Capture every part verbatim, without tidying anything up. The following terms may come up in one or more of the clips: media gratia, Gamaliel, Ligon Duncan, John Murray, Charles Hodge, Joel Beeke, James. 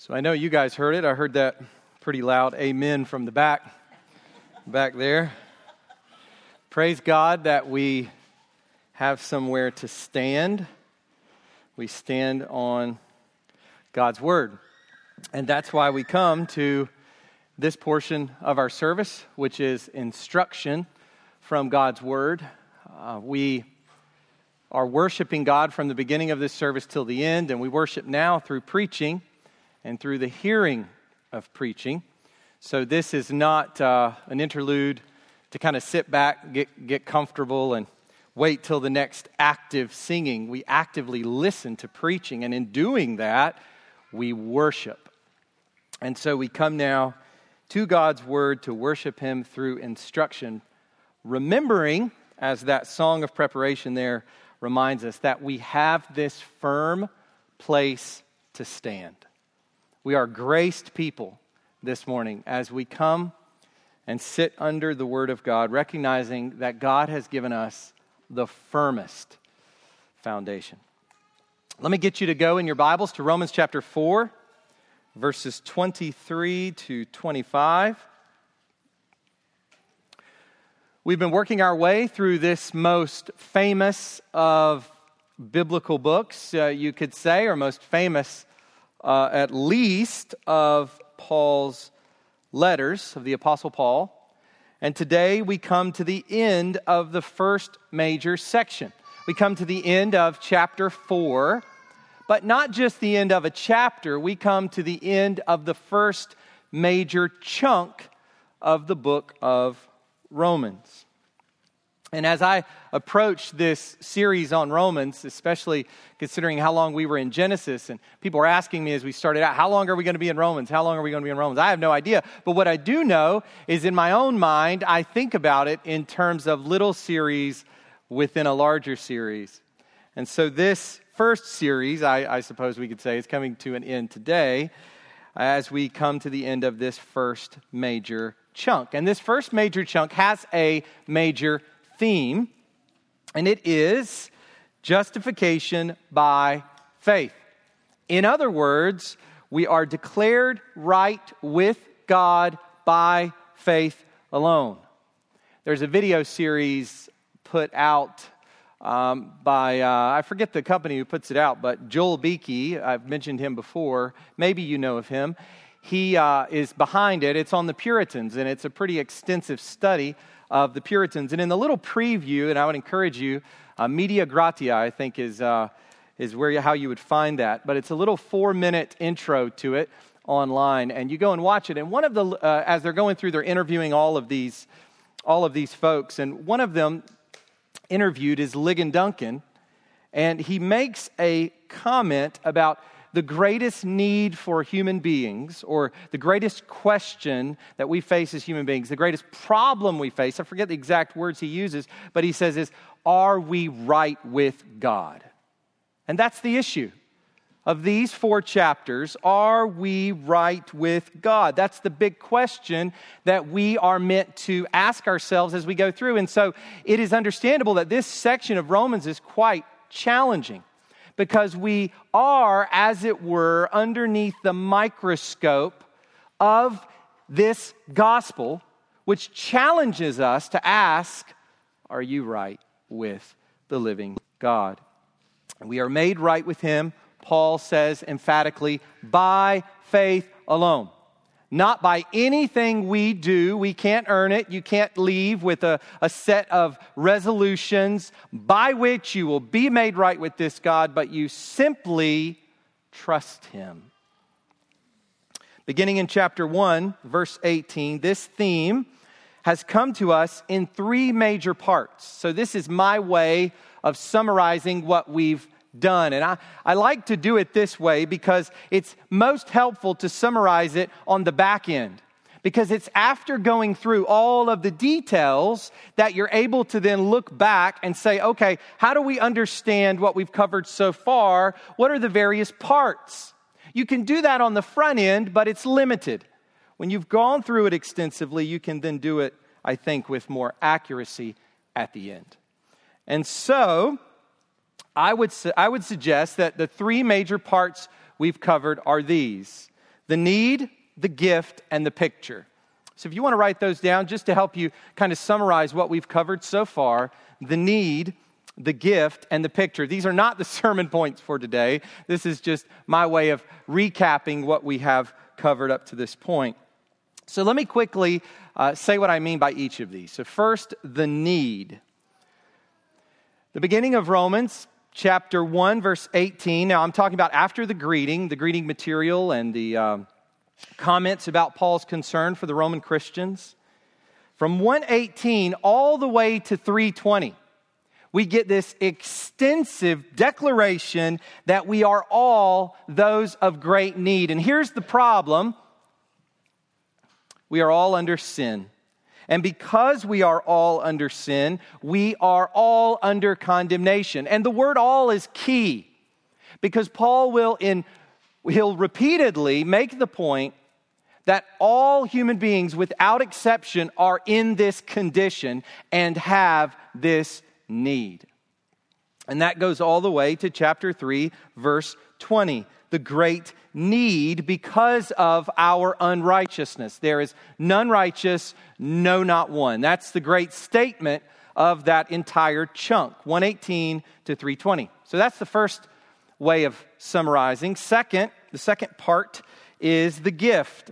So I know you guys heard it. I heard that pretty loud amen from the back, back there. Praise God that we have somewhere to stand. We stand on God's Word. And that's why we come to this portion of our service, which is instruction from God's Word. Uh, we are worshiping God from the beginning of this service till the end, and we worship now through preaching and through the hearing of preaching. So this is not uh, an interlude to kind of sit back, get, get comfortable, and wait till the next active singing. We actively listen to preaching, and in doing that, we worship. And so we come now to God's Word to worship Him through instruction, remembering, as that song of preparation there reminds us, that we have this firm place to stand. We are graced people this morning as we come and sit under the Word of God, recognizing that God has given us the firmest foundation. Let me get you to go in your Bibles to Romans chapter four, verses twenty-three to twenty-five. We've been working our way through this most famous of biblical books, uh, you could say, or most famous Uh, at least of Paul's letters, of the Apostle Paul. And today we come to the end of the first major section. We come to the end of chapter four, but not just the end of a chapter. We come to the end of the first major chunk of the book of Romans. And as I approach this series on Romans, especially considering how long we were in Genesis, and people were asking me as we started out, how long are we going to be in Romans? How long are we going to be in Romans? I have no idea. But what I do know is in my own mind, I think about it in terms of little series within a larger series. And so this first series, I, I suppose we could say, is coming to an end today as we come to the end of this first major chunk. And this first major chunk has a major theme, and it is justification by faith. In other words, we are declared right with God by faith alone. There's a video series put out um, by, uh, I forget the company who puts it out, but Joel Beeke, I've mentioned him before, maybe you know of him. He uh, is behind it. It's on the Puritans, and it's a pretty extensive study of the Puritans. And in the little preview, and I would encourage you, uh, media gratia, I think, is uh, is where you, how you would find that. But it's a little four-minute intro to it online, and you go and watch it. And one of the uh, as they're going through, they're interviewing all of these all of these folks, and one of them interviewed is Ligon Duncan, and he makes a comment about the greatest need for human beings, or the greatest question that we face as human beings, the greatest problem we face, I forget the exact words he uses, but he says is, are we right with God? And that's the issue of these four chapters. Are we right with God? That's the big question that we are meant to ask ourselves as we go through. And so it is understandable that this section of Romans is quite challenging, because we are, as it were, underneath the microscope of this gospel, which challenges us to ask, are you right with the living God? We are made right with Him, Paul says emphatically, by faith alone. Not by anything we do. We can't earn it. You can't leave with a, a set of resolutions by which you will be made right with this God, but you simply trust Him. Beginning in chapter one, verse eighteen, this theme has come to us in three major parts. So this is my way of summarizing what we've done. And I, I like to do it this way because it's most helpful to summarize it on the back end, because it's after going through all of the details that you're able to then look back and say, okay, how do we understand what we've covered so far? What are the various parts? You can do that on the front end, but it's limited. When you've gone through it extensively, you can then do it, I think, with more accuracy at the end. And so I would, su- I would suggest that the three major parts we've covered are these. The need, the gift, and the picture. So if you want to write those down, just to help you kind of summarize what we've covered so far, the need, the gift, and the picture. These are not the sermon points for today. This is just my way of recapping what we have covered up to this point. So let me quickly uh, say what I mean by each of these. So first, the need. The beginning of Romans chapter one, verse eighteen. Now, I'm talking about after the greeting, the greeting material and the um, comments about Paul's concern for the Roman Christians. From one eighteen all the way to three twenty, we get this extensive declaration that we are all those of great need. And here's the problem. We are all under sin. And because we are all under sin, we are all under condemnation. And the word all is key, because Paul will in he'll repeatedly make the point that all human beings without exception are in this condition and have this need. And that goes all the way to chapter three, verse twenty. The great need because of our unrighteousness. There is none righteous, no, not one. That's the great statement of that entire chunk, one eighteen to three twenty. So that's the first way of summarizing. Second, the second part is the gift.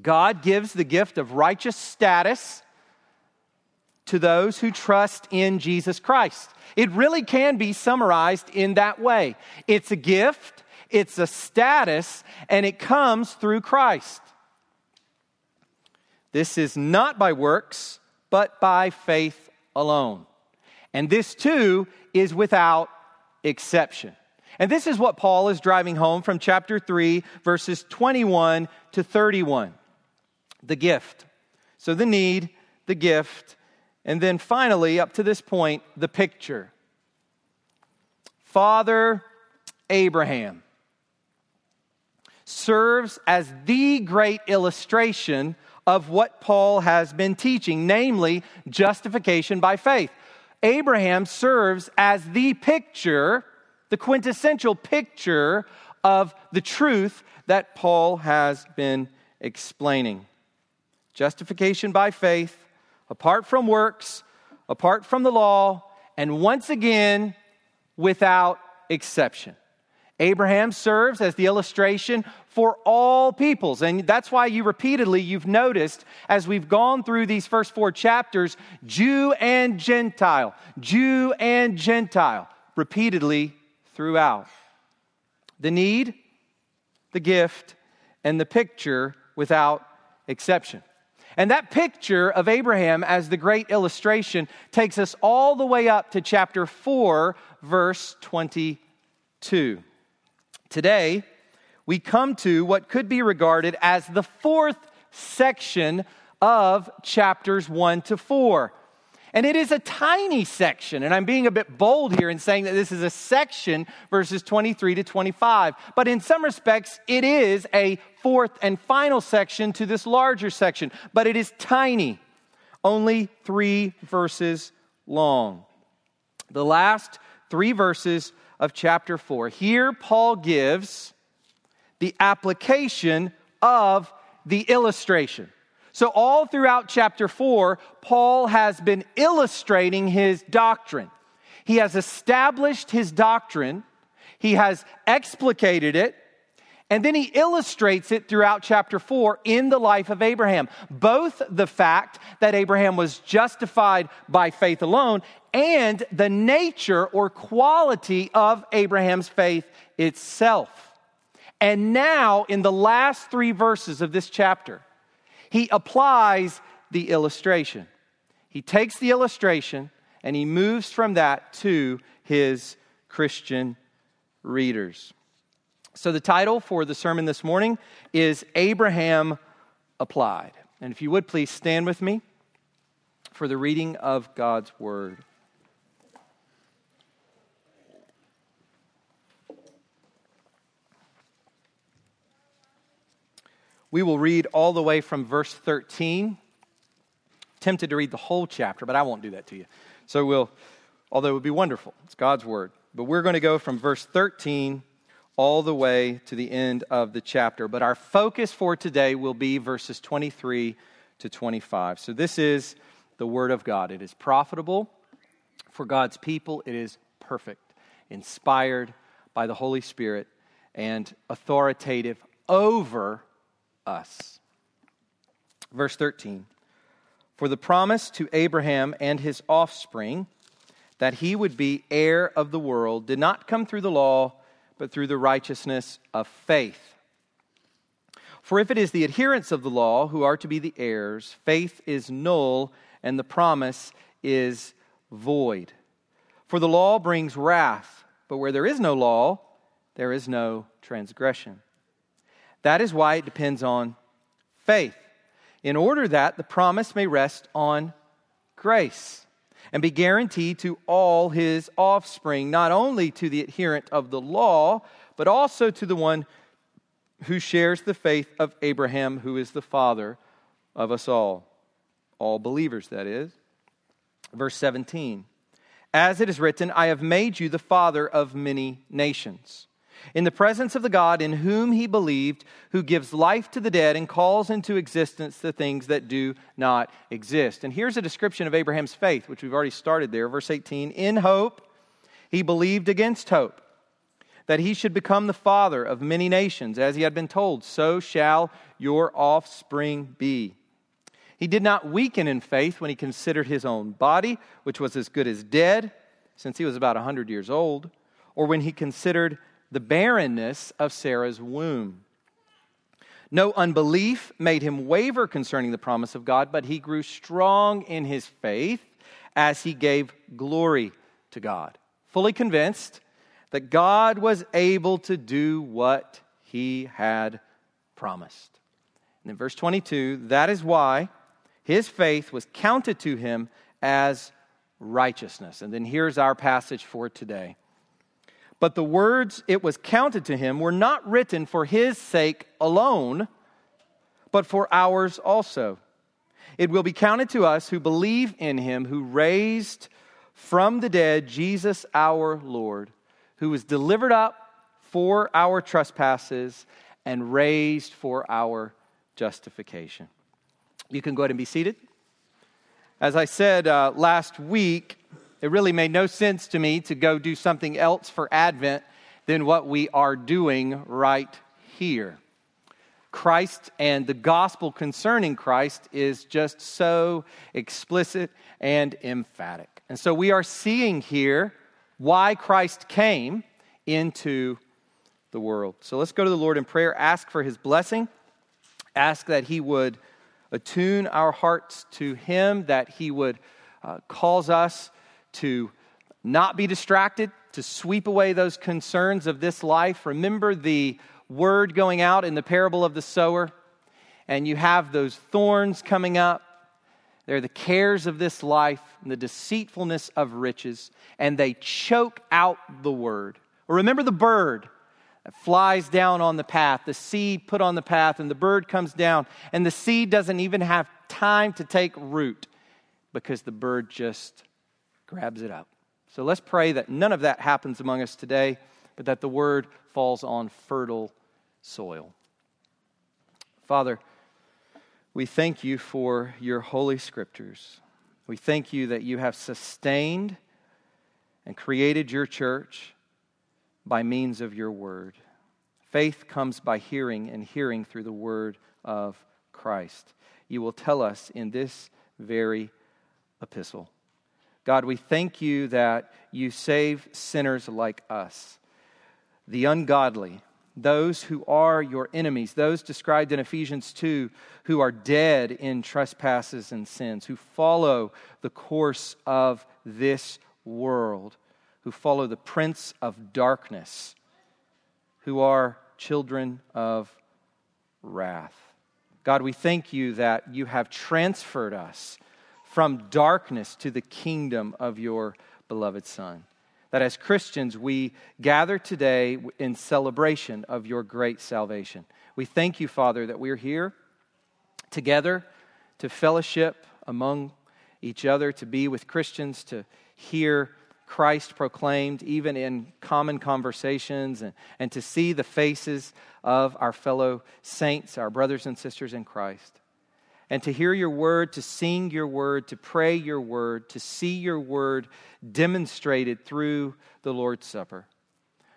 God gives the gift of righteous status to those who trust in Jesus Christ. It really can be summarized in that way. It's a gift. It's a status, and it comes through Christ. This is not by works, but by faith alone. And this too is without exception. And this is what Paul is driving home from chapter three, verses twenty-one to thirty-one. The gift. So the need, the gift, and then finally, up to this point, the picture. Father Abraham serves as the great illustration of what Paul has been teaching, namely justification by faith. Abraham serves as the picture, the quintessential picture of the truth that Paul has been explaining. Justification by faith, apart from works, apart from the law, and once again, without exception. Abraham serves as the illustration for all peoples. And that's why you repeatedly, you've noticed as we've gone through these first four chapters, Jew and Gentile, Jew and Gentile, repeatedly throughout. The need, the gift, and the picture without exception. And that picture of Abraham as the great illustration takes us all the way up to chapter four, verse twenty-two. Today, we come to what could be regarded as the fourth section of chapters one to four. And it is a tiny section, and I'm being a bit bold here in saying that this is a section, verses twenty-three to twenty-five. But in some respects, it is a fourth and final section to this larger section. But it is tiny, only three verses long. The last three verses of chapter four. Here Paul gives the application of the illustration. So all throughout chapter four, Paul has been illustrating his doctrine. He has established his doctrine. He has explicated it. And then he illustrates it throughout chapter four in the life of Abraham. Both the fact that Abraham was justified by faith alone and the nature or quality of Abraham's faith itself. And now in the last three verses of this chapter, he applies the illustration. He takes the illustration and he moves from that to his Christian readers. So the title for the sermon this morning is Abraham Applied. And if you would please stand with me for the reading of God's Word. We will read all the way from verse thirteen. Tempted to read the whole chapter, but I won't do that to you. So we'll, although it would be wonderful, it's God's Word. But we're going to go from verse thirteen all the way to the end of the chapter. But our focus for today will be verses twenty-three to twenty-five. So this is the Word of God. It is profitable for God's people. It is perfect, inspired by the Holy Spirit, and authoritative over us. Verse thirteen, for the promise to Abraham and his offspring that he would be heir of the world did not come through the law, but through the righteousness of faith. For if it is the adherents of the law who are to be the heirs, faith is null and the promise is void. For the law brings wrath, but where there is no law, there is no transgression. That is why it depends on faith, in order that the promise may rest on grace and be guaranteed to all his offspring, not only to the adherent of the law, but also to the one who shares the faith of Abraham, who is the father of us all, all believers, that is. Verse seventeen, as it is written, I have made you the father of many nations, in the presence of the God in whom he believed, who gives life to the dead and calls into existence the things that do not exist. And here's a description of Abraham's faith, which we've already started there. Verse eighteen, in hope, he believed against hope, that he should become the father of many nations, as he had been told, so shall your offspring be. He did not weaken in faith when he considered his own body, which was as good as dead, since he was about one hundred years old, or when he considered the barrenness of Sarah's womb. No unbelief made him waver concerning the promise of God, but he grew strong in his faith as he gave glory to God, fully convinced that God was able to do what he had promised. And in verse twenty-two, that is why his faith was counted to him as righteousness. And then here's our passage for today. But the words it was counted to him were not written for his sake alone, but for ours also. It will be counted to us who believe in him, who raised from the dead Jesus our Lord, who was delivered up for our trespasses and raised for our justification. You can go ahead and be seated. As I said uh, last week, it really made no sense to me to go do something else for Advent than what we are doing right here. Christ and the gospel concerning Christ is just so explicit and emphatic. And so we are seeing here why Christ came into the world. So let's go to the Lord in prayer, ask for his blessing, ask that he would attune our hearts to him, that he would uh, cause us to not be distracted, to sweep away those concerns of this life. Remember the word going out in the parable of the sower, and you have those thorns coming up. They're the cares of this life and the deceitfulness of riches, and they choke out the word. Or remember the bird that flies down on the path, the seed put on the path, and the bird comes down, and the seed doesn't even have time to take root because the bird just grabs it up. So let's pray that none of that happens among us today, but that the word falls on fertile soil. Father, we thank you for your holy scriptures. We thank you that you have sustained and created your church by means of your word. Faith comes by hearing, and hearing through the word of Christ. You will tell us in this very epistle. God, we thank you that you save sinners like us, the ungodly, those who are your enemies, those described in Ephesians two, who are dead in trespasses and sins, who follow the course of this world, who follow the prince of darkness, who are children of wrath. God, we thank you that you have transferred us from darkness to the kingdom of your beloved Son. That as Christians, we gather today in celebration of your great salvation. We thank you, Father, that we're here together to fellowship among each other, to be with Christians, to hear Christ proclaimed even in common conversations, and, and to see the faces of our fellow saints, our brothers and sisters in Christ. And to hear your word, to sing your word, to pray your word, to see your word demonstrated through the Lord's Supper.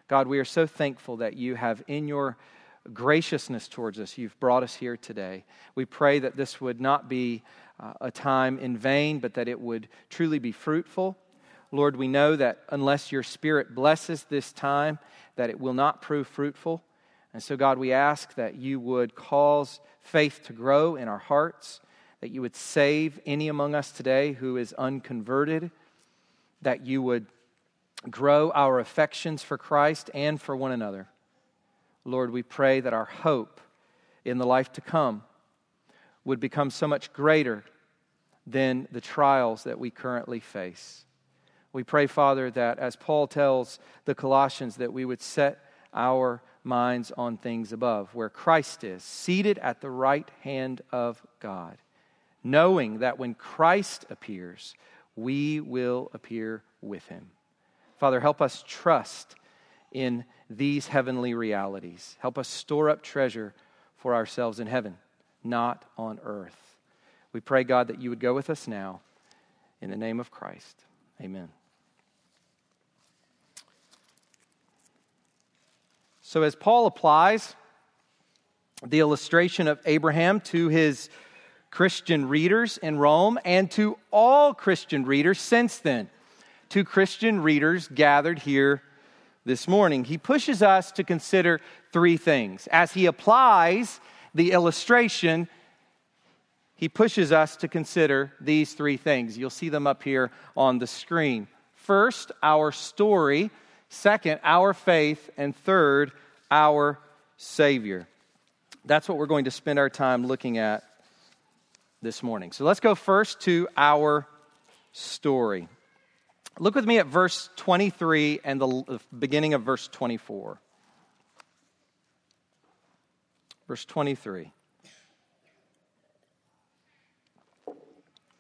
God, we are so thankful that you have in your graciousness towards us, you've brought us here today. We pray that this would not be uh, a time in vain, but that it would truly be fruitful. Lord, we know that unless your Spirit blesses this time, that it will not prove fruitful. And so, God, we ask that you would cause faith to grow in our hearts, that you would save any among us today who is unconverted, that you would grow our affections for Christ and for one another. Lord, we pray that our hope in the life to come would become so much greater than the trials that we currently face. We pray, Father, that as Paul tells the Colossians, that we would set our minds on things above, where Christ is, seated at the right hand of God, knowing that when Christ appears, we will appear with him. Father, help us trust in these heavenly realities. Help us store up treasure for ourselves in heaven, not on earth. We pray, God, that you would go with us now. In the name of Christ, amen. So as Paul applies the illustration of Abraham to his Christian readers in Rome and to all Christian readers since then, to Christian readers gathered here this morning, he pushes us to consider three things. As he applies the illustration, he pushes us to consider these three things. You'll see them up here on the screen. First, our story. Second, our faith, and third, our Savior. That's what we're going to spend our time looking at this morning. So let's go first to our story. Look with me at verse twenty-three and the beginning of verse twenty-four. Verse twenty-three.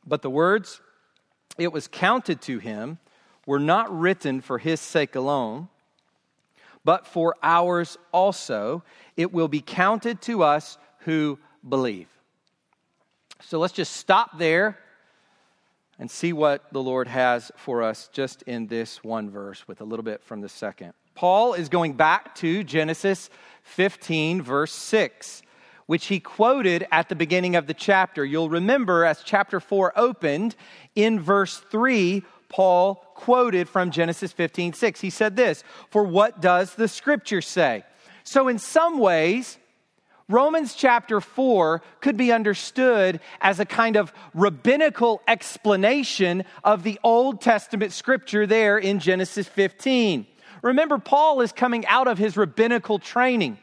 But the words, "It was counted to him," were not written for his sake alone, but for ours also. It will be counted to us who believe. So let's just stop there and see what the Lord has for us just in this one verse with a little bit from the second. Paul is going back to Genesis fifteen, verse six, which he quoted at the beginning of the chapter. You'll remember as chapter four opened, in verse three, Paul quoted from Genesis fifteen six. He said this, "For what does the Scripture say?" So in some ways, Romans chapter four could be understood as a kind of rabbinical explanation of the Old Testament Scripture there in Genesis fifteen. Remember, Paul is coming out of his rabbinical training.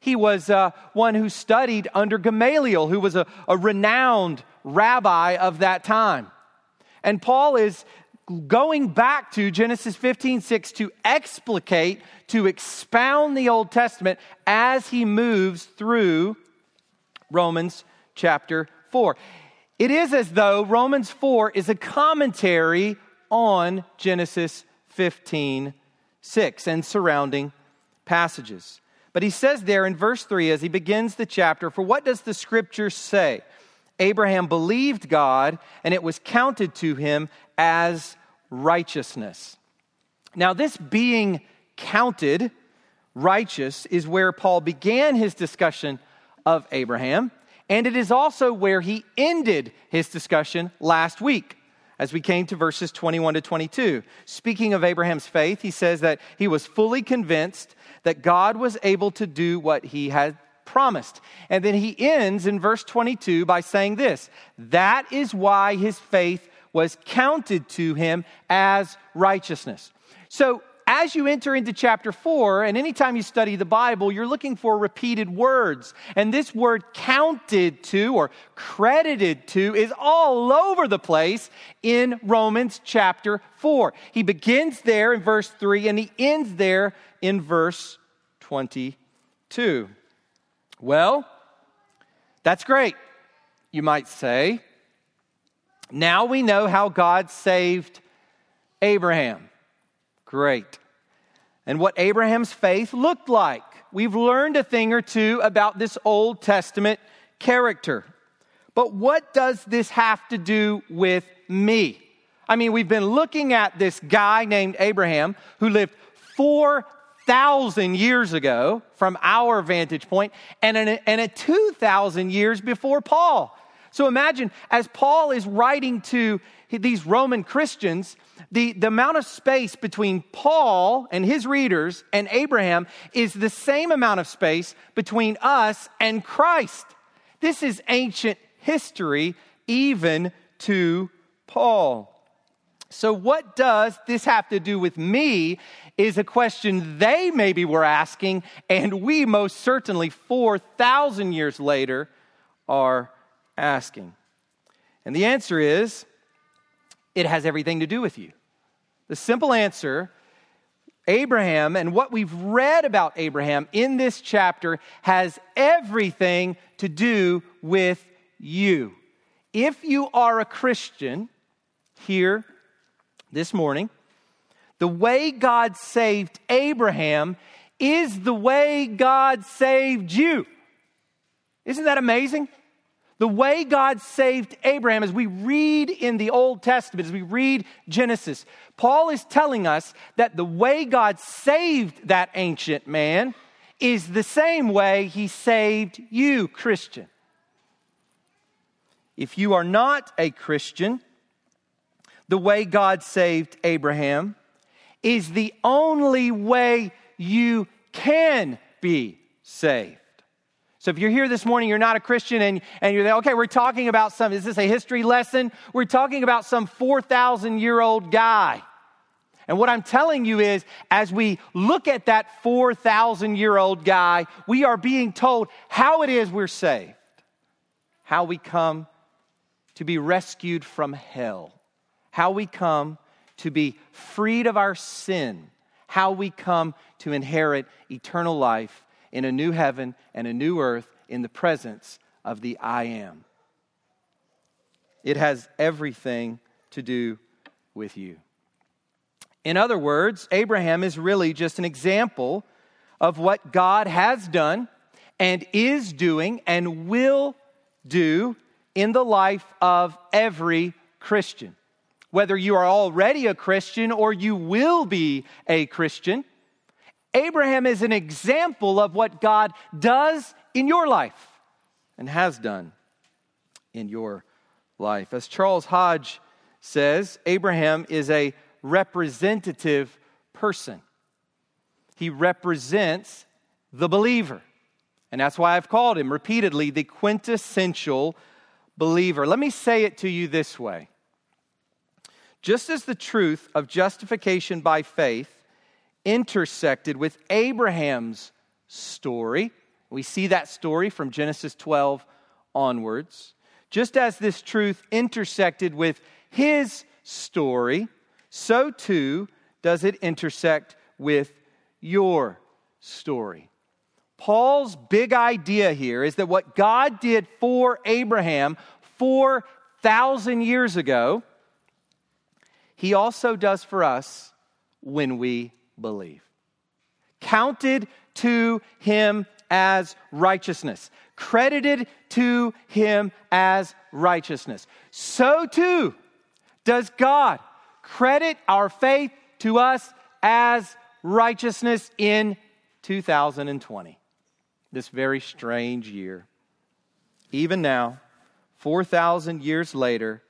He was uh, one who studied under Gamaliel, who was a, a renowned rabbi of that time. And Paul is going back to Genesis fifteen six to explicate, to expound the Old Testament as he moves through Romans chapter four. It is as though Romans four is a commentary on Genesis fifteen six and surrounding passages. But he says there in verse three as he begins the chapter, "For what does the Scripture say? Abraham believed God, and it was counted to him as righteousness." Now, this being counted righteous is where Paul began his discussion of Abraham, and it is also where he ended his discussion last week as we came to verses twenty-one to twenty-two. Speaking of Abraham's faith, he says that he was fully convinced that God was able to do what he had promised. And then he ends in verse twenty-two by saying this, "That is why his faith was counted to him as righteousness." So as you enter into chapter four, and anytime you study the Bible, you're looking for repeated words. And this word "counted to" or "credited to" is all over the place in Romans chapter four. He begins there in verse three and he ends there in verse twenty-two. Well, that's great, you might say. Now we know how God saved Abraham. great. And what Abraham's faith looked like. We've learned a thing or two about this Old Testament character. But what does this have to do with me? I mean, we've been looking at this guy named Abraham who lived four thousand years ago from our vantage point and in a, and a two thousand years before Paul. So imagine, as Paul is writing to these Roman Christians, the, the amount of space between Paul and his readers and Abraham is the same amount of space between us and Christ. This is ancient history, even to Paul. So what does this have to do with me is a question they maybe were asking, and we most certainly four thousand years later are asking. And the answer is, it has everything to do with you. The simple answer, Abraham and what we've read about Abraham in this chapter has everything to do with you. If you are a Christian here this morning, the way God saved Abraham is the way God saved you. Isn't that amazing? The way God saved Abraham, as we read in the Old Testament, as we read Genesis, Paul is telling us that the way God saved that ancient man is the same way he saved you, Christian. If you are not a Christian, the way God saved Abraham is the only way you can be saved. So if you're here this morning, you're not a Christian, and, and you're there, okay, we're talking about some, is this a history lesson? We're talking about some four thousand-year-old guy. And what I'm telling you is, as we look at that four thousand-year-old guy, we are being told how it is we're saved, how we come to be rescued from hell, how we come to be freed of our sin, how we come to inherit eternal life in a new heaven and a new earth in the presence of the I Am. It has everything to do with you. In other words, Abraham is really just an example of what God has done and is doing and will do in the life of every Christian. Whether you are already a Christian or you will be a Christian, Abraham is an example of what God does in your life and has done in your life. As Charles Hodge says, Abraham is a representative person. He represents the believer. And that's why I've called him repeatedly the quintessential believer. Let me say it to you this way. Just as the truth of justification by faith intersected with Abraham's story. We see that story from Genesis twelve onwards. Just as this truth intersected with his story, so too does it intersect with your story. Paul's big idea here is that what God did for Abraham four thousand years ago, he also does for us when we believe. Counted to him as righteousness. Credited to him as righteousness. So too does God credit our faith to us as righteousness in two thousand twenty. This very strange year. Even now, four thousand years later,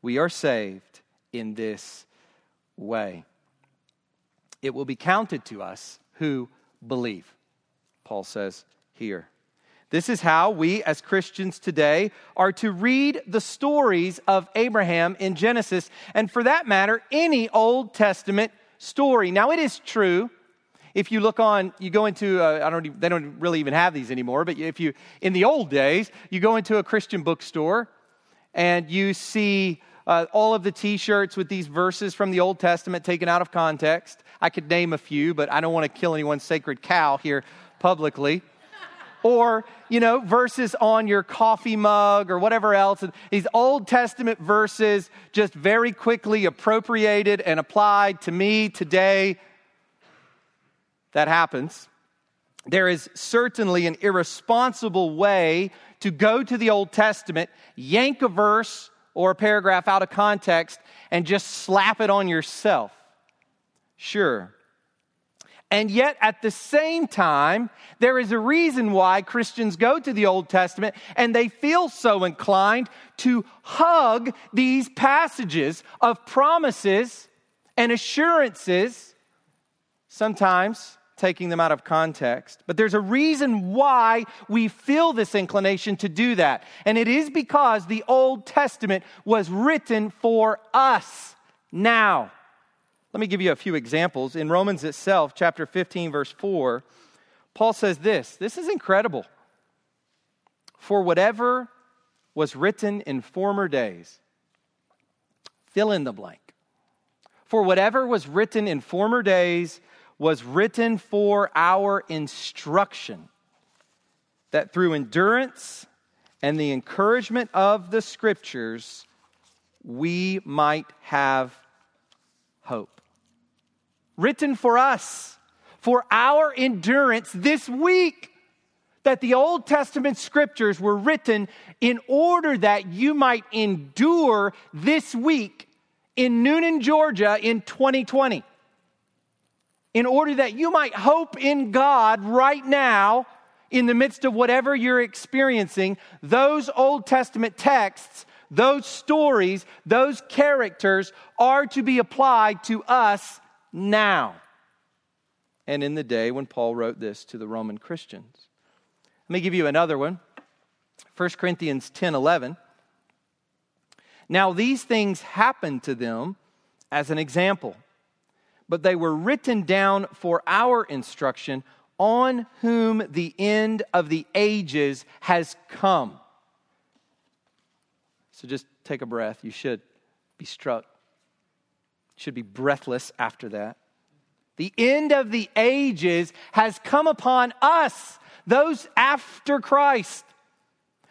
we are saved in this way. It will be counted to us who believe, Paul says here. This is how we as Christians today are to read the stories of Abraham in Genesis, and for that matter, any Old Testament story. Now, it is true, if you look on, you go into, uh, I don't, they don't really even have these anymore, but if you, in the old days, you go into a Christian bookstore and you see Uh, all of the t-shirts with these verses from the Old Testament taken out of context. I could name a few, but I don't want to kill anyone's sacred cow here publicly. Or, you know, verses on your coffee mug or whatever else. These Old Testament verses just very quickly appropriated and applied to me today that happens. There is certainly an irresponsible way to go to the Old Testament, yank a verse or a paragraph out of context, and just slap it on yourself. Sure. And yet, at the same time, there is a reason why Christians go to the Old Testament and they feel so inclined to hug these passages of promises and assurances, sometimes taking them out of context. But there's a reason why we feel this inclination to do that. And it is because the Old Testament was written for us now. Let me give you a few examples. In Romans itself, chapter fifteen, verse four, Paul says this. This is incredible. For whatever was written in former days, fill in the blank. For whatever was written in former days was written for our instruction, that through endurance and the encouragement of the Scriptures, we might have hope. Written for us, for our endurance this week, that the Old Testament Scriptures were written in order that you might endure this week in Newnan, Georgia in twenty twenty. In order that you might hope in God right now in the midst of whatever you're experiencing. Those Old Testament texts, those stories, those characters are to be applied to us now. And in the day when Paul wrote this to the Roman Christians. Let me give you another one. First Corinthians ten eleven. Now these things happened to them as an example, but they were written down for our instruction, on whom the end of the ages has come. So just take a breath. You should be struck. You should be breathless after that. The end of the ages has come upon us, those after Christ.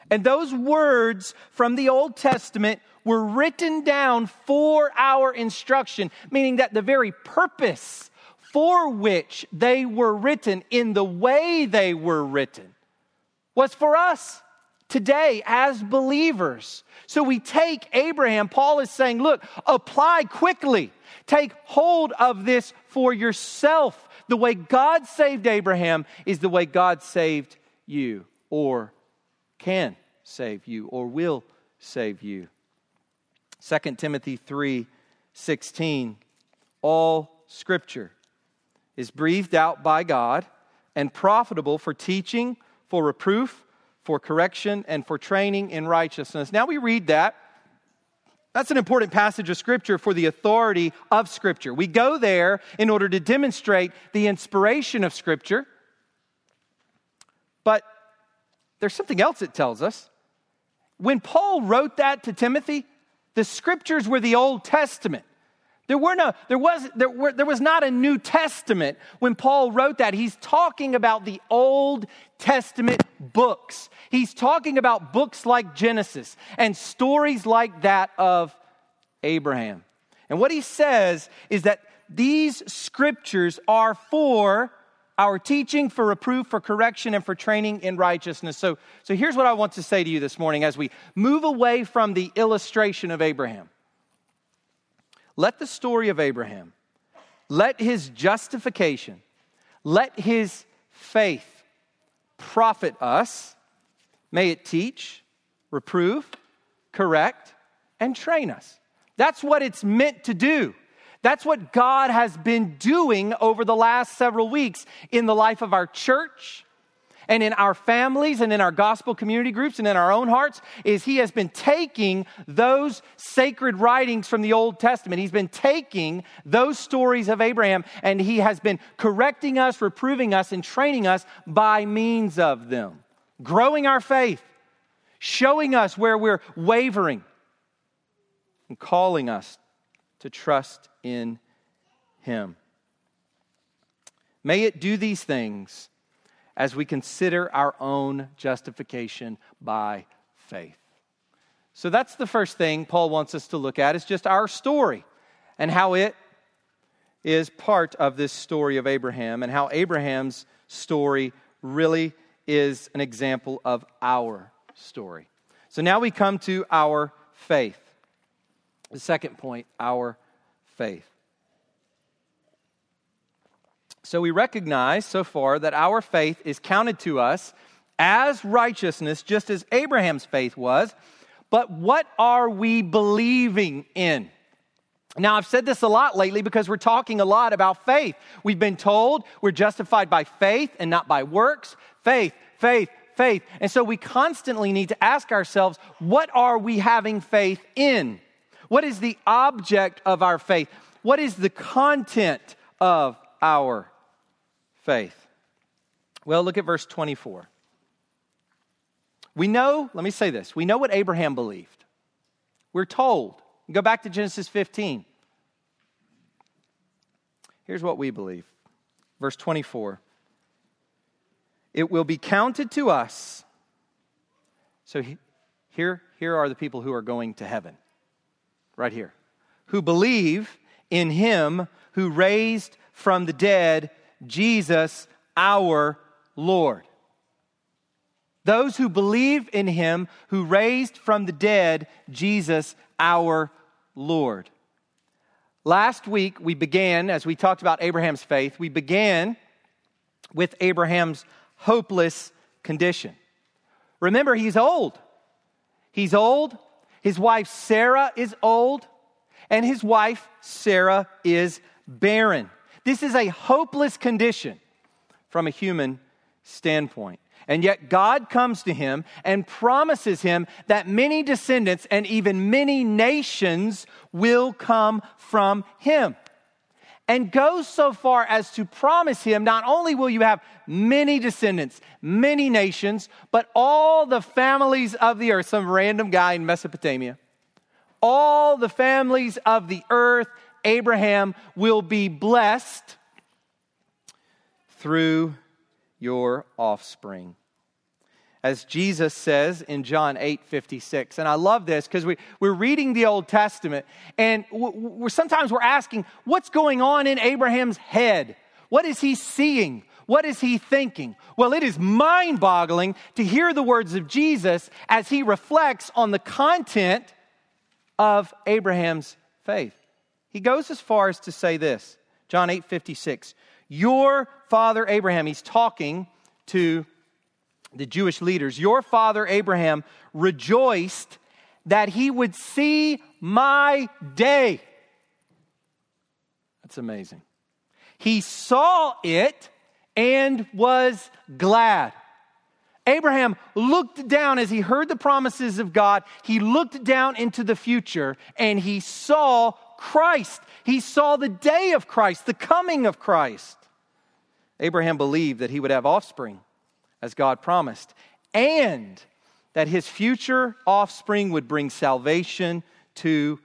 And those words from the Old Testament were written down for our instruction, meaning that the very purpose for which they were written in the way they were written was for us today as believers. So we take Abraham. Paul is saying, look, apply quickly. Take hold of this for yourself. The way God saved Abraham is the way God saved you, or can save you, or will save you. Second Timothy three sixteen, all Scripture is breathed out by God and profitable for teaching, for reproof, for correction, and for training in righteousness. Now we read that. That's an important passage of Scripture for the authority of Scripture. We go there in order to demonstrate the inspiration of Scripture. But there's something else it tells us. When Paul wrote that to Timothy, the Scriptures were the Old Testament. There were no, there was, there were, there was not a New Testament when Paul wrote that. He's talking about the Old Testament books. He's talking about books like Genesis and stories like that of Abraham. And what he says is that these Scriptures are for our teaching, for reproof, for correction, and for training in righteousness. So, so here's what I want to say to you this morning as we move away from the illustration of Abraham. Let the story of Abraham, let his justification, let his faith profit us. May it teach, reprove, correct, and train us. That's what it's meant to do. That's what God has been doing over the last several weeks in the life of our church and in our families and in our gospel community groups and in our own hearts, is he has been taking those sacred writings from the Old Testament. He's been taking those stories of Abraham, and he has been correcting us, reproving us, and training us by means of them, growing our faith, showing us where we're wavering, and calling us to trust in him. May it do these things as we consider our own justification by faith. So that's the first thing Paul wants us to look at, is just our story and how it is part of this story of Abraham and how Abraham's story really is an example of our story. So now we come to our faith. The second point, our faith. So we recognize so far that our faith is counted to us as righteousness, just as Abraham's faith was. But what are we believing in? Now, I've said this a lot lately because we're talking a lot about faith. We've been told we're justified by faith and not by works. Faith, faith, faith. And so we constantly need to ask ourselves, what are we having faith in? What is the object of our faith? What is the content of our faith? Well, look at verse twenty-four. We know, let me say this, we know what Abraham believed. We're told. Go back to Genesis fifteen. Here's what we believe. Verse twenty-four. It will be counted to us. So he, here, here are the people who are going to heaven. Right here. Who believe in him who raised from the dead Jesus our Lord. Those who believe in him who raised from the dead Jesus our Lord. Last week we began, as we talked about Abraham's faith, we began with Abraham's hopeless condition. Remember, he's old. He's old. His wife Sarah is old. And his wife Sarah is barren. This is a hopeless condition from a human standpoint. And yet God comes to him and promises him that many descendants and even many nations will come from him. And goes so far as to promise him, not only will you have many descendants, many nations, but all the families of the earth. Some random guy in Mesopotamia. All the families of the earth, Abraham, will be blessed through your offspring. As Jesus says in John eight fifty-six, and I love this because we, we're reading the Old Testament, and we're, sometimes we're asking, what's going on in Abraham's head? What is he seeing? What is he thinking? Well, it is mind-boggling to hear the words of Jesus as he reflects on the content of Abraham's faith. He goes as far as to say this, John eight fifty-six, your father Abraham, he's talking to the Jewish leaders, your father Abraham rejoiced that he would see my day. That's amazing. He saw it and was glad. Abraham looked down as he heard the promises of God. He looked down into the future and he saw Christ. He saw the day of Christ, the coming of Christ. Abraham believed that he would have offspring, as God promised, and that his future offspring would bring salvation to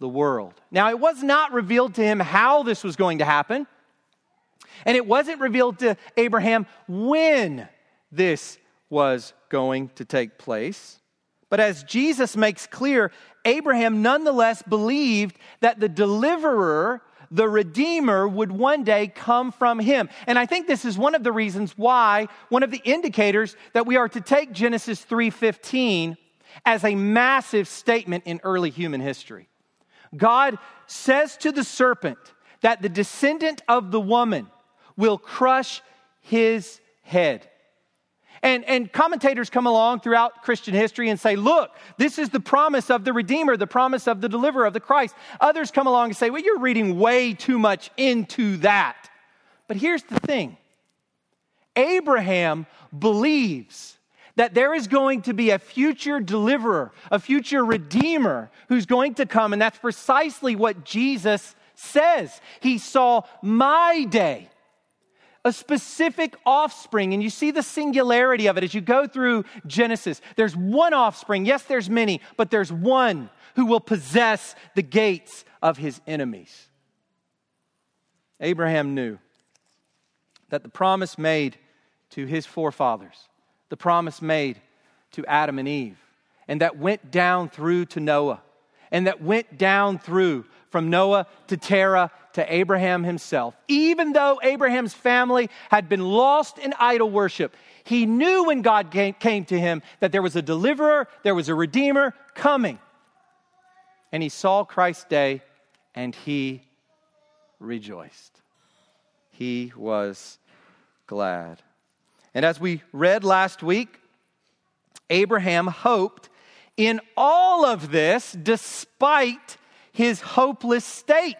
the world. Now, it was not revealed to him how this was going to happen, and it wasn't revealed to Abraham when this was going to take place. But as Jesus makes clear, Abraham nonetheless believed that the deliverer, the Redeemer, would one day come from him. And I think this is one of the reasons why, one of the indicators that we are to take Genesis three fifteen as a massive statement in early human history. God says to the serpent that the descendant of the woman will crush his head. And, and commentators come along throughout Christian history and say, look, this is the promise of the Redeemer, the promise of the Deliverer, of the Christ. Others come along and say, well, you're reading way too much into that. But here's the thing. Abraham believes that there is going to be a future Deliverer, a future Redeemer who's going to come. And that's precisely what Jesus says. He saw my day. A specific offspring, and you see the singularity of it as you go through Genesis. There's one offspring. Yes, there's many, but there's one who will possess the gates of his enemies. Abraham knew that the promise made to his forefathers, the promise made to Adam and Eve, and that went down through to Noah, and that went down through from Noah to Terah to Abraham himself. Even though Abraham's family had been lost in idol worship, he knew when God came, came to him that there was a deliverer, there was a redeemer coming. And he saw Christ's day and he rejoiced. He was glad. And as we read last week, Abraham hoped in all of this despite his hopeless state.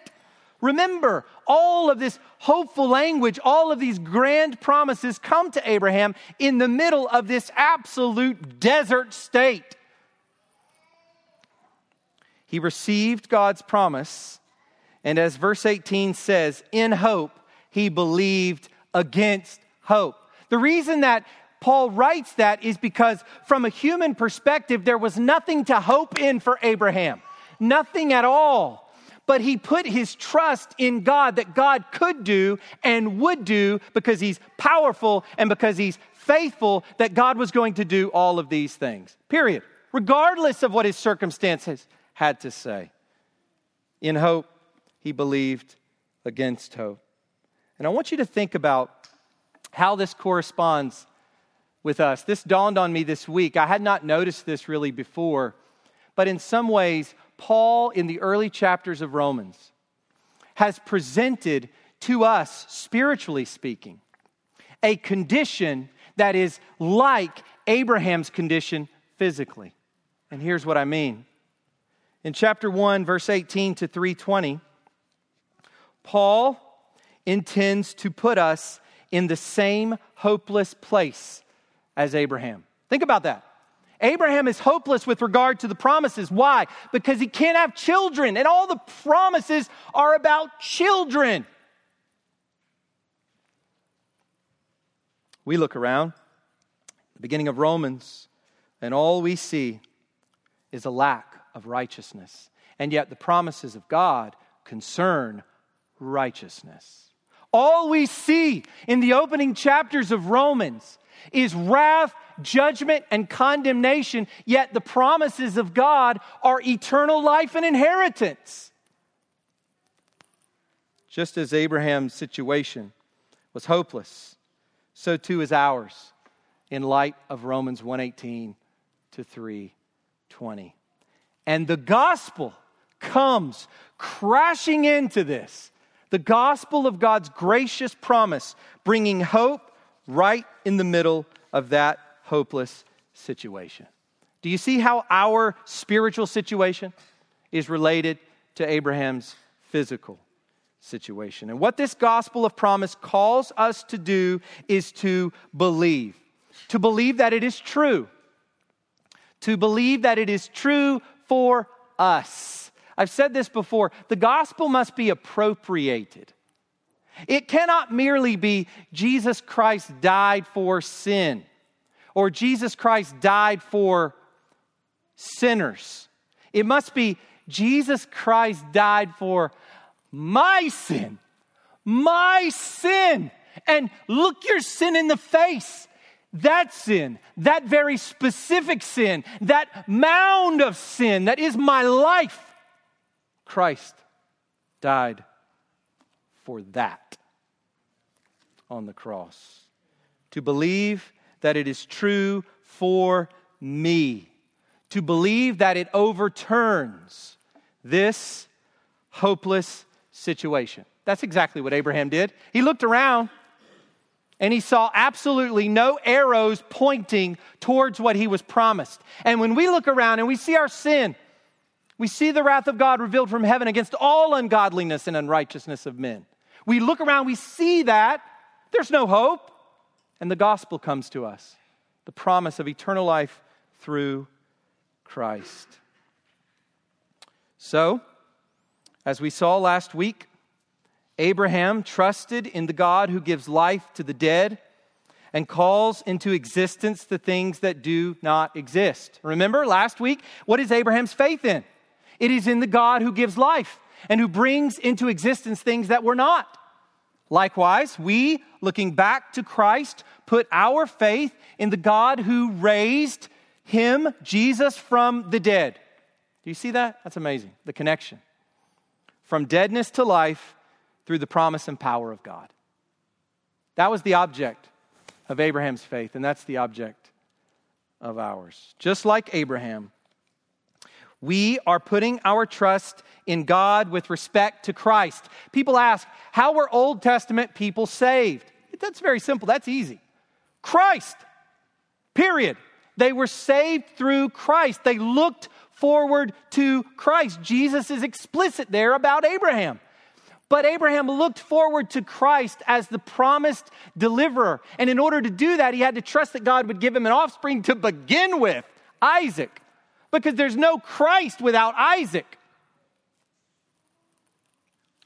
Remember, all of this hopeful language, all of these grand promises come to Abraham in the middle of this absolute desert state. He received God's promise, and as verse eighteen says, in hope, he believed against hope. The reason that Paul writes that is because from a human perspective, there was nothing to hope in for Abraham. Nothing at all. But he put his trust in God, that God could do and would do because he's powerful and because he's faithful, that God was going to do all of these things. Period. Regardless of what his circumstances had to say. In hope, he believed against hope. And I want you to think about how this corresponds with us. This dawned on me this week. I had not noticed this really before, but in some ways, Paul in the early chapters of Romans has presented to us, spiritually speaking, a condition that is like Abraham's condition physically. And here's what I mean. In chapter one, verse eighteen to three twenty, Paul intends to put us in the same hopeless place as Abraham. Think about that. Abraham is hopeless with regard to the promises. Why? Because he can't have children, and all the promises are about children. We look around, the beginning of Romans, and all we see is a lack of righteousness. And yet the promises of God concern righteousness. All we see in the opening chapters of Romans is wrath, judgment, and condemnation, yet the promises of God are eternal life and inheritance. Just as Abraham's situation was hopeless, so too is ours in light of Romans one eighteen to three twenty. And the gospel comes crashing into this. The gospel of God's gracious promise, bringing hope right in the middle of that hopeless situation. Do you see how our spiritual situation is related to Abraham's physical situation? And what this gospel of promise calls us to do is to believe. To believe that it is true. To believe that it is true for us. I've said this before, the gospel must be appropriated. It cannot merely be Jesus Christ died for sin or Jesus Christ died for sinners. It must be Jesus Christ died for my sin, my sin, and look your sin in the face. That sin, that very specific sin, that mound of sin that is my life, Christ died for that on the cross. To believe that it is true for me, to believe that it overturns this hopeless situation. That's exactly what Abraham did. He looked around. And he saw absolutely no arrows pointing towards what he was promised. And when we look around and we see our sin, we see the wrath of God revealed from heaven against all ungodliness and unrighteousness of men. We look around, we see that. There's no hope. And the gospel comes to us. The promise of eternal life through Christ. So, as we saw last week, Abraham trusted in the God who gives life to the dead and calls into existence the things that do not exist. Remember last week, what is Abraham's faith in? It is in the God who gives life and who brings into existence things that were not. Likewise, we, looking back to Christ, put our faith in the God who raised him, Jesus, from the dead. Do you see that? That's amazing, the connection. From deadness to life, through the promise and power of God. That was the object of Abraham's faith, and that's the object of ours. Just like Abraham, we are putting our trust in God with respect to Christ. People ask, how were Old Testament people saved? That's very simple. That's easy. Christ, period. They were saved through Christ. They looked forward to Christ. Jesus is explicit there about Abraham. But Abraham looked forward to Christ as the promised deliverer. And in order to do that, he had to trust that God would give him an offspring to begin with, Isaac. Because there's no Christ without Isaac.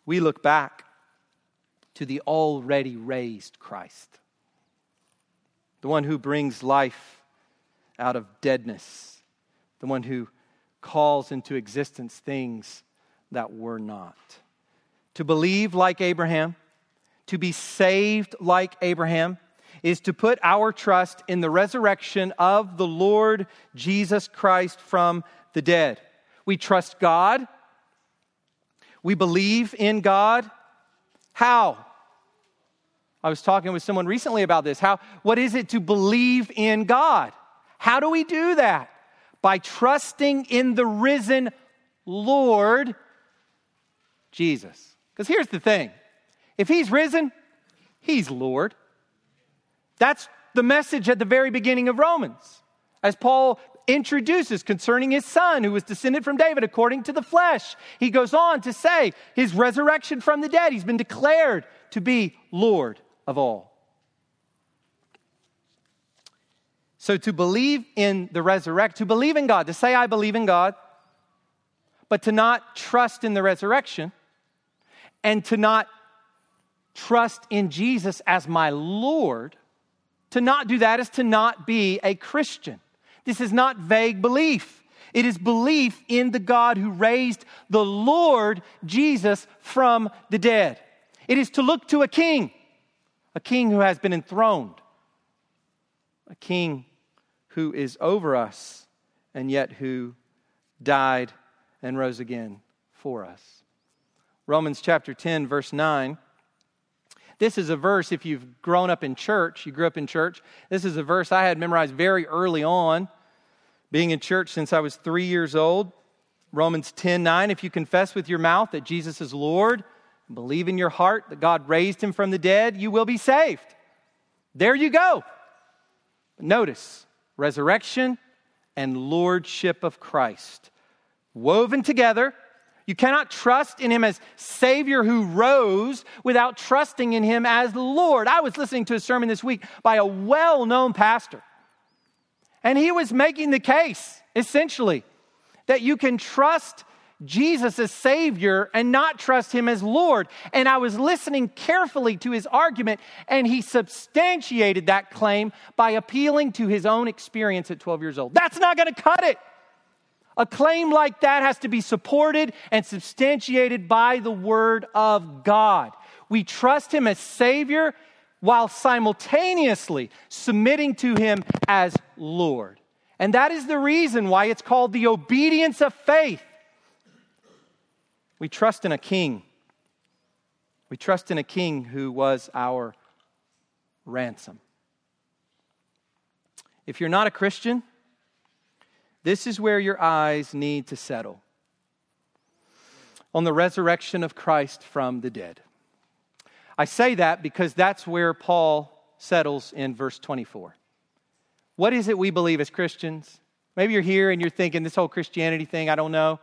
We look back to the already raised Christ, the one who brings life out of deadness, the one who calls into existence things that were not. To believe like Abraham, to be saved like Abraham, is to put our trust in the resurrection of the Lord Jesus Christ from the dead. We trust God. We believe in God. How? I was talking with someone recently about this. How? What is it to believe in God? How do we do that? By trusting in the risen Lord Jesus. Because here's the thing. If he's risen, he's Lord. That's the message at the very beginning of Romans, as Paul introduces concerning his son who was descended from David according to the flesh. He goes on to say his resurrection from the dead, he's been declared to be Lord of all. So to believe in the resurrection, to believe in God, to say I believe in God, but to not trust in the resurrection and to not trust in Jesus as my Lord, to not do that is to not be a Christian. This is not vague belief. It is belief in the God who raised the Lord Jesus from the dead. It is to look to a king, a king who has been enthroned, a king who is over us and yet who died and rose again for us. Romans chapter ten, verse nine. This is a verse, if you've grown up in church, you grew up in church, this is a verse I had memorized very early on, being in church since I was three years old. Romans ten nine, if you confess with your mouth that Jesus is Lord, and believe in your heart that God raised him from the dead, you will be saved. There you go. Notice, resurrection and lordship of Christ woven together. You cannot trust in him as Savior who rose without trusting in him as Lord. I was listening to a sermon this week by a well-known pastor, and he was making the case, essentially, that you can trust Jesus as Savior and not trust him as Lord. And I was listening carefully to his argument, and he substantiated that claim by appealing to his own experience at twelve years old. That's not going to cut it. A claim like that has to be supported and substantiated by the Word of God. We trust him as Savior while simultaneously submitting to him as Lord. And that is the reason why it's called the obedience of faith. We trust in a king. We trust in a king who was our ransom. If you're not a Christian, this is where your eyes need to settle, on the resurrection of Christ from the dead. I say that because that's where Paul settles in verse twenty-four. What is it we believe as Christians? Maybe you're here and you're thinking, this whole Christianity thing, I don't know.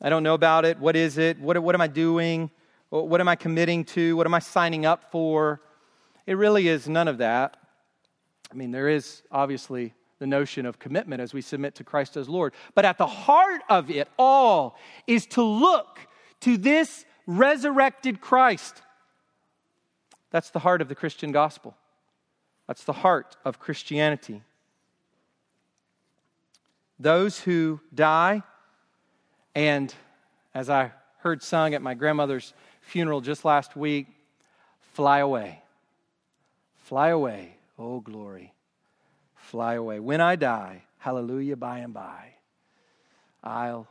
I don't know about it. What is it? What, what am I doing? What am I committing to? What am I signing up for? It really is none of that. I mean, there is obviously the notion of commitment as we submit to Christ as Lord. But at the heart of it all is to look to this resurrected Christ. That's the heart of the Christian gospel. That's the heart of Christianity. Those who die, and as I heard sung at my grandmother's funeral just last week, fly away, fly away, oh glory. Fly away. When I die, hallelujah, by and by, I'll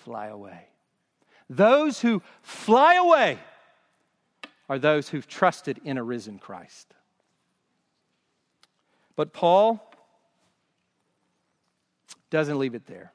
fly away. Those who fly away are those who've trusted in a risen Christ. But Paul doesn't leave it there.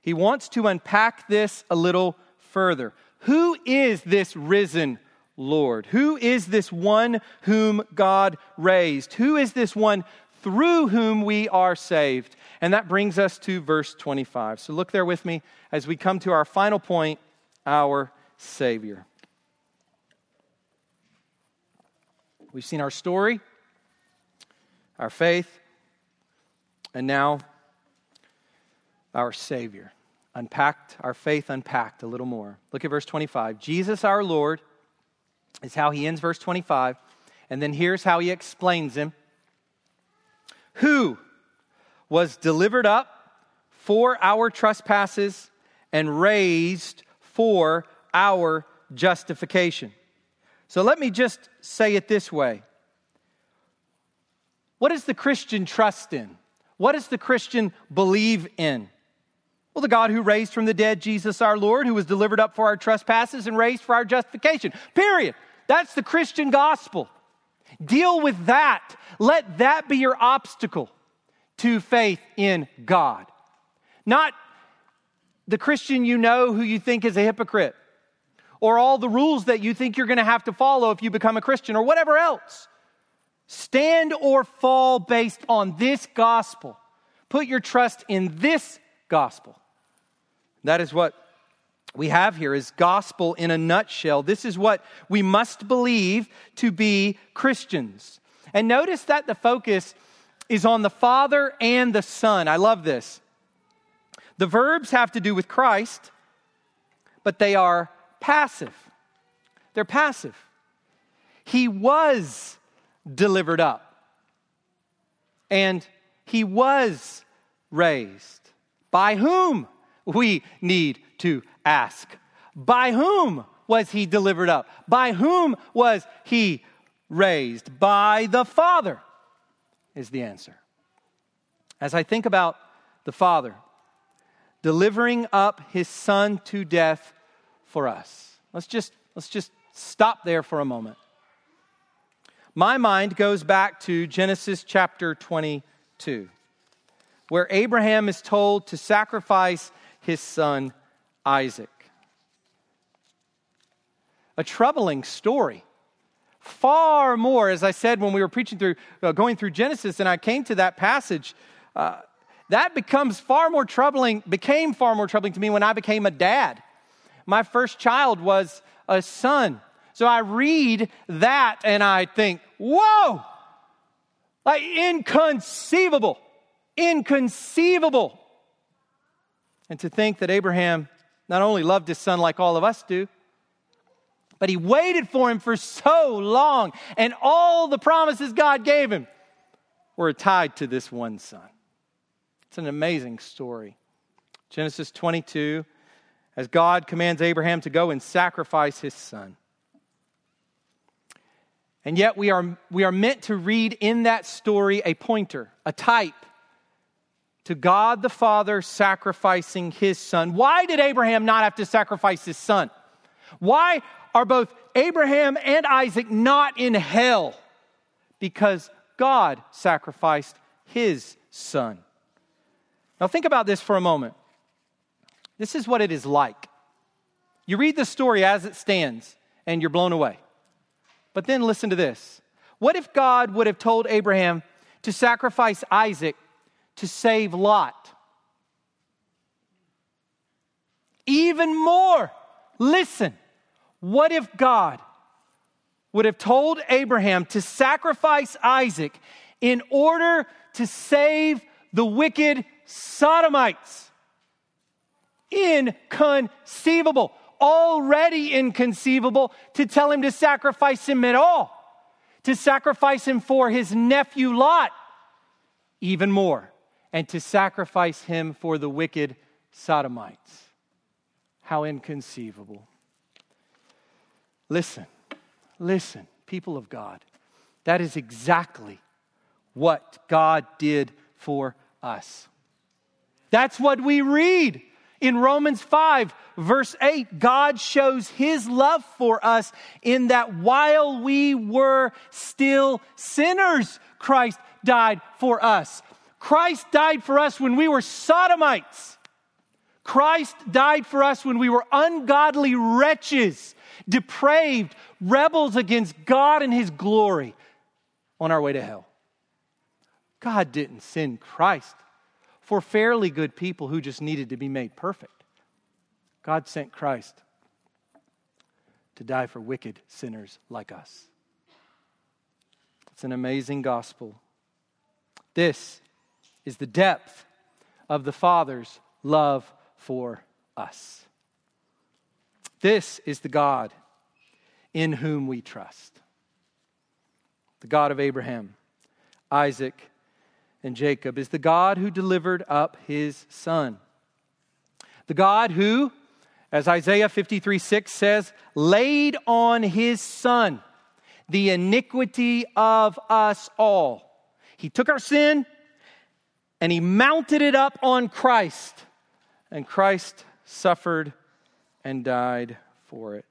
He wants to unpack this a little further. Who is this risen Lord? Who is this one whom God raised? Who is this one through whom we are saved? And that brings us to verse twenty-five. So look there with me as we come to our final point, our Savior. We've seen our story, our faith, and now our Savior. Unpacked, our faith unpacked a little more. Look at verse twenty-five. Jesus our Lord is how he ends verse twenty-five. And then here's how he explains him. Who was delivered up for our trespasses and raised for our justification. So let me just say it this way. What does the Christian trust in? What does the Christian believe in? Well, the God who raised from the dead Jesus our Lord, who was delivered up for our trespasses and raised for our justification. Period. That's the Christian gospel. Deal with that. Let that be your obstacle to faith in God. Not the Christian you know who you think is a hypocrite, or all the rules that you think you're going to have to follow if you become a Christian, or whatever else. Stand or fall based on this gospel. Put your trust in this gospel. That is what we have here, is gospel in a nutshell. This is what we must believe to be Christians. And notice that the focus is on the Father and the Son. I love this. The verbs have to do with Christ, but they are passive. They're passive. He was delivered up, and he was raised. By whom we need to ask. By whom was he delivered up? By whom was he raised? By the Father is the answer. As I think about the Father delivering up his Son to death for us, let's just let's just stop there for a moment. My mind goes back to Genesis chapter twenty-two, where Abraham is told to sacrifice his son Isaac. A troubling story. Far more, as I said when we were preaching through, uh, going through Genesis, and I came to that passage, uh, that becomes far more troubling, became far more troubling to me when I became a dad. My first child was a son. So I read that and I think, whoa, like inconceivable, inconceivable. And to think that Abraham not only loved his son like all of us do, but he waited for him for so long, and all the promises God gave him were tied to this one son. It's an amazing story. Genesis twenty-two, as God commands Abraham to go and sacrifice his son. And yet we are, we are meant to read in that story a pointer, a type, to God the Father sacrificing his son. Why did Abraham not have to sacrifice his son? Why are both Abraham and Isaac not in hell? Because God sacrificed his son. Now think about this for a moment. This is what it is like. You read the story as it stands and you're blown away. But then listen to this. What if God would have told Abraham to sacrifice Isaac to save Lot? Even more. Listen. What if God would have told Abraham to sacrifice Isaac in order to save the wicked Sodomites? Inconceivable. Already inconceivable to tell him to sacrifice him at all. To sacrifice him for his nephew Lot. Even more. And to sacrifice him for the wicked Sodomites. How inconceivable. Listen, listen, people of God. That is exactly what God did for us. That's what we read In Romans five, verse eight, God shows his love for us in that while we were still sinners, Christ died for us. Christ died for us when we were sodomites. Christ died for us when we were ungodly wretches, depraved, rebels against God and his glory on our way to hell. God didn't send Christ for fairly good people who just needed to be made perfect. God sent Christ to die for wicked sinners like us. It's an amazing gospel. This is the depth of the Father's love for us. This is the God in whom we trust. The God of Abraham, Isaac, and Jacob is the God who delivered up his son. The God who, as Isaiah fifty-three six says, laid on his son the iniquity of us all. He took our sin and he mounted it up on Christ. And Christ suffered and died for it.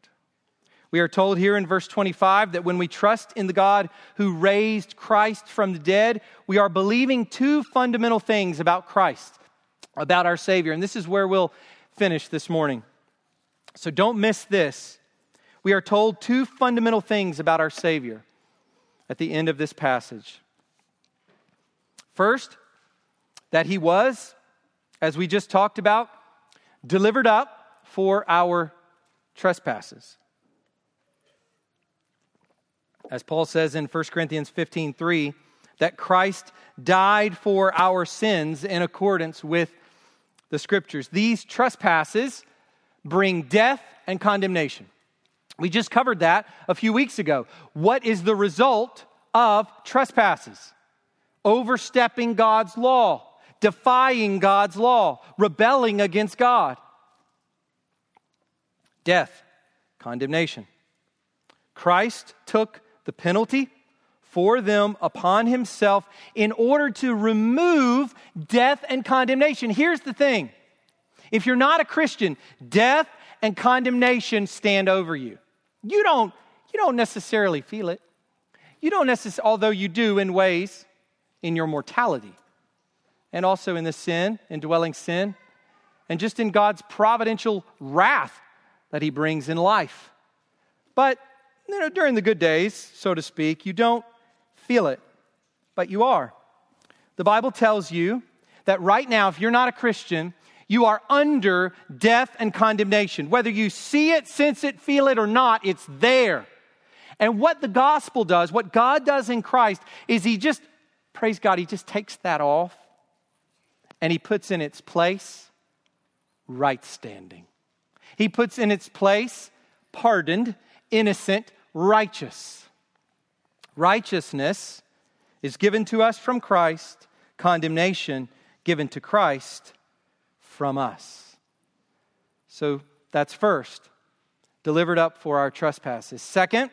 We are told here in verse twenty-five that when we trust in the God who raised Christ from the dead, we are believing two fundamental things about Christ, about our Savior. And this is where we'll finish this morning. So don't miss this. We are told two fundamental things about our Savior at the end of this passage. First, that he was, as we just talked about, delivered up for our trespasses. As Paul says in First Corinthians fifteen three, that Christ died for our sins in accordance with the Scriptures. These trespasses bring death and condemnation. We just covered that a few weeks ago. What is the result of trespasses? Overstepping God's law, defying God's law, rebelling against God. Death, condemnation. Christ took the penalty for them upon himself in order to remove death and condemnation. Here's the thing. If you're not a Christian, death and condemnation stand over you. You don't, you don't necessarily feel it. You don't necessarily, although you do in ways, in your mortality and also in the sin, indwelling sin, and just in God's providential wrath that he brings in life. But you know, during the good days, so to speak, you don't feel it, but you are. The Bible tells you that right now, if you're not a Christian, you are under death and condemnation. Whether you see it, sense it, feel it or not, it's there. And what the gospel does, what God does in Christ is he just, praise God, he just takes that off and he puts in its place right standing. He puts in its place pardoned, innocent, righteous. Righteousness is given to us from Christ, condemnation given to Christ from us. So that's first, delivered up for our trespasses. Second,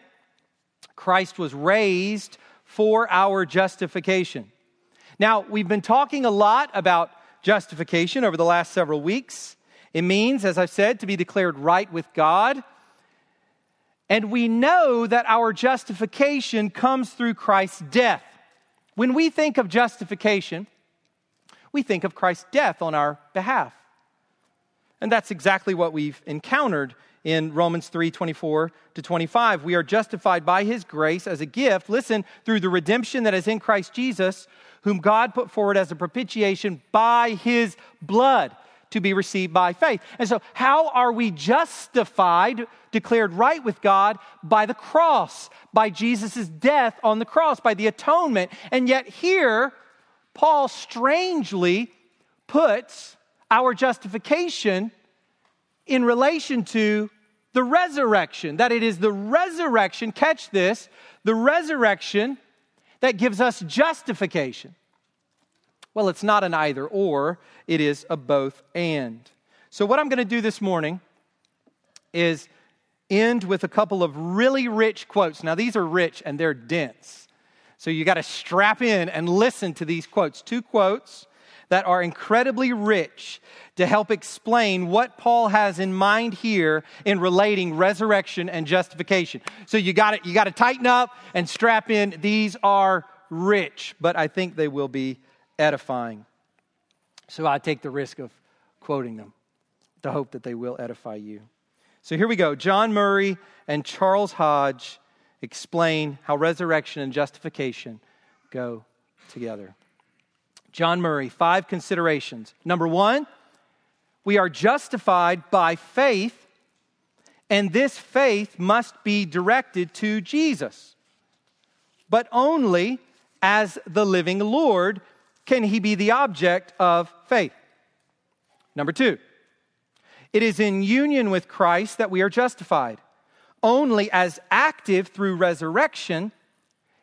Christ was raised for our justification. Now, we've been talking a lot about justification over the last several weeks. It means, as I've said, to be declared right with God. And we know that our justification comes through Christ's death. When we think of justification, we think of Christ's death on our behalf. And that's exactly what we've encountered in Romans three twenty-four to twenty-five. We are justified by his grace as a gift, listen, through the redemption that is in Christ Jesus, whom God put forward as a propitiation by his blood, to be received by faith. And so how are we justified, declared right with God? By the cross, by Jesus' death on the cross, by the atonement. And yet here, Paul strangely puts our justification in relation to the resurrection, that it is the resurrection, catch this, the resurrection that gives us justification. Well, it's not an either or, it is a both and. So what I'm going to do this morning is end with a couple of really rich quotes. Now these are rich and they're dense. So you got to strap in and listen to these quotes. Two quotes that are incredibly rich to help explain what Paul has in mind here in relating resurrection and justification. So you got to you got to tighten up and strap in. These are rich, but I think they will be edifying. So I take the risk of quoting them, the hope that they will edify you. So here we go. John Murray and Charles Hodge explain how resurrection and justification go together. John Murray, five considerations. Number one, we are justified by faith, and this faith must be directed to Jesus. But only as the living Lord can he be the object of faith. Number two, it is in union with Christ that we are justified. Only as active through resurrection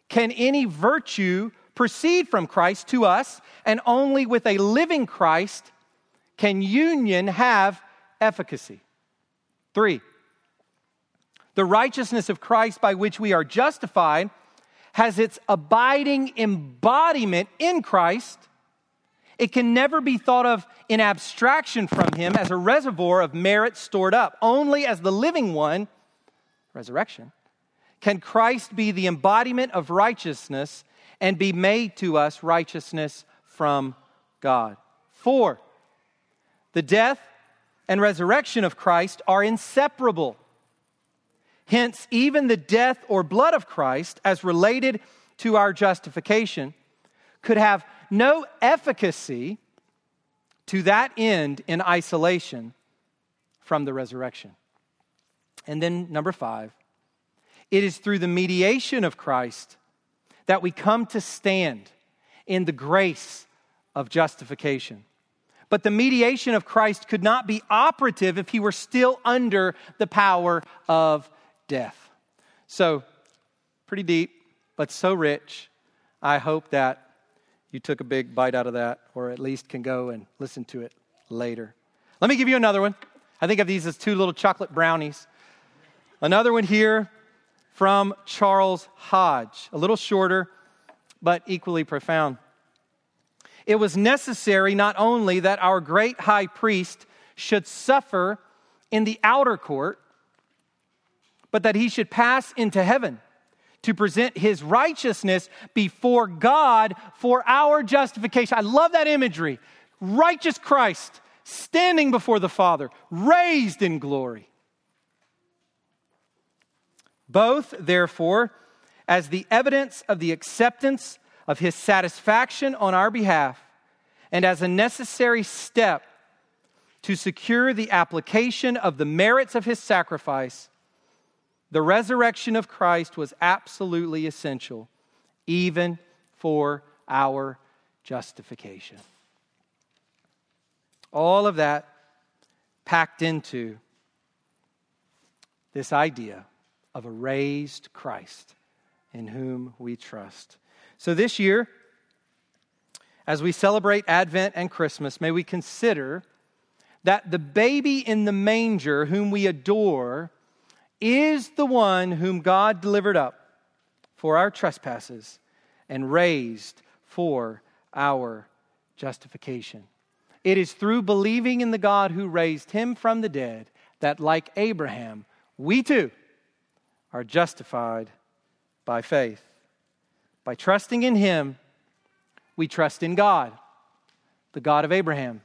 can any virtue proceed from Christ to us, and only with a living Christ can union have efficacy. Three, the righteousness of Christ by which we are justified has its abiding embodiment in Christ. It can never be thought of in abstraction from him as a reservoir of merit stored up. Only as the living one, resurrection, can Christ be the embodiment of righteousness and be made to us righteousness from God. Four, the death and resurrection of Christ are inseparable. Hence, even the death or blood of Christ, as related to our justification, could have no efficacy to that end in isolation from the resurrection. And then number five, it is through the mediation of Christ that we come to stand in the grace of justification. But the mediation of Christ could not be operative if he were still under the power of death. So, pretty deep, but so rich. I hope that you took a big bite out of that, or at least can go and listen to it later. Let me give you another one. I think of these as two little chocolate brownies. Another one here from Charles Hodge, a little shorter, but equally profound. It was necessary not only that our great high priest should suffer in the outer court, but that he should pass into heaven to present his righteousness before God for our justification. I love that imagery. Righteous Christ standing before the Father, raised in glory. Both, therefore, as the evidence of the acceptance of his satisfaction on our behalf, and as a necessary step to secure the application of the merits of his sacrifice, the resurrection of Christ was absolutely essential, even for our justification. All of that packed into this idea of a raised Christ in whom we trust. So this year, as we celebrate Advent and Christmas, may we consider that the baby in the manger whom we adore is the one whom God delivered up for our trespasses and raised for our justification. It is through believing in the God who raised him from the dead that, like Abraham, we too are justified by faith. By trusting in him, we trust in God, the God of Abraham,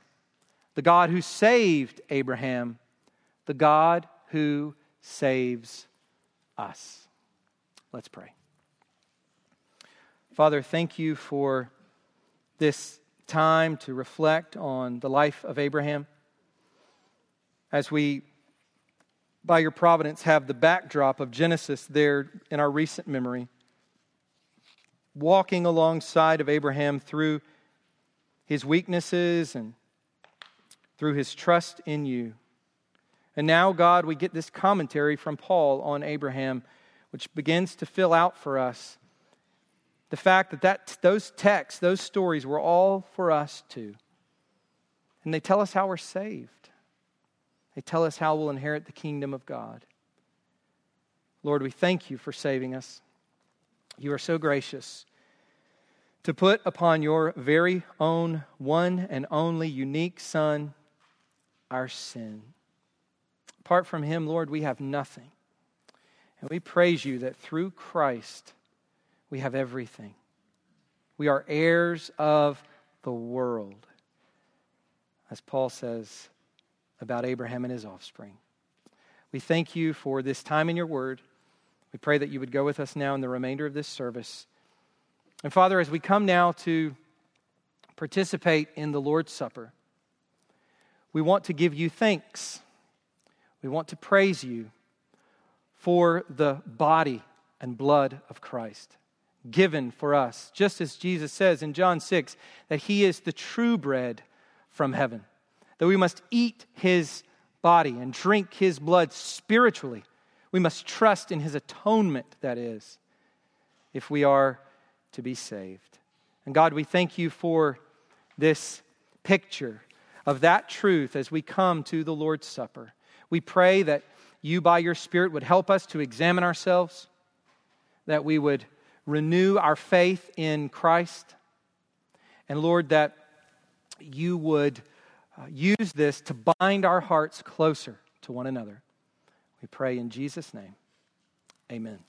the God who saved Abraham, the God who saves us. Let's pray. Father, thank you for this time to reflect on the life of Abraham. As we, by your providence, have the backdrop of Genesis there in our recent memory, walking alongside of Abraham through his weaknesses and through his trust in you. And now, God, we get this commentary from Paul on Abraham, which begins to fill out for us the fact that, that those texts, those stories were all for us too. And they tell us how we're saved. They tell us how we'll inherit the kingdom of God. Lord, we thank you for saving us. You are so gracious to put upon your very own one and only unique Son our sin. Apart from him, Lord, we have nothing. And we praise you that through Christ we have everything. We are heirs of the world, as Paul says about Abraham and his offspring. We thank you for this time in your word. We pray that you would go with us now in the remainder of this service. And Father, as we come now to participate in the Lord's Supper, we want to give you thanks. We want to praise you for the body and blood of Christ given for us, just as Jesus says in John six, that he is the true bread from heaven, that we must eat his body and drink his blood spiritually. We must trust in his atonement, that is, if we are to be saved. And God, we thank you for this picture of that truth as we come to the Lord's Supper. We pray that you, by your Spirit, would help us to examine ourselves, that we would renew our faith in Christ, and Lord, that you would use this to bind our hearts closer to one another. We pray in Jesus' name. Amen.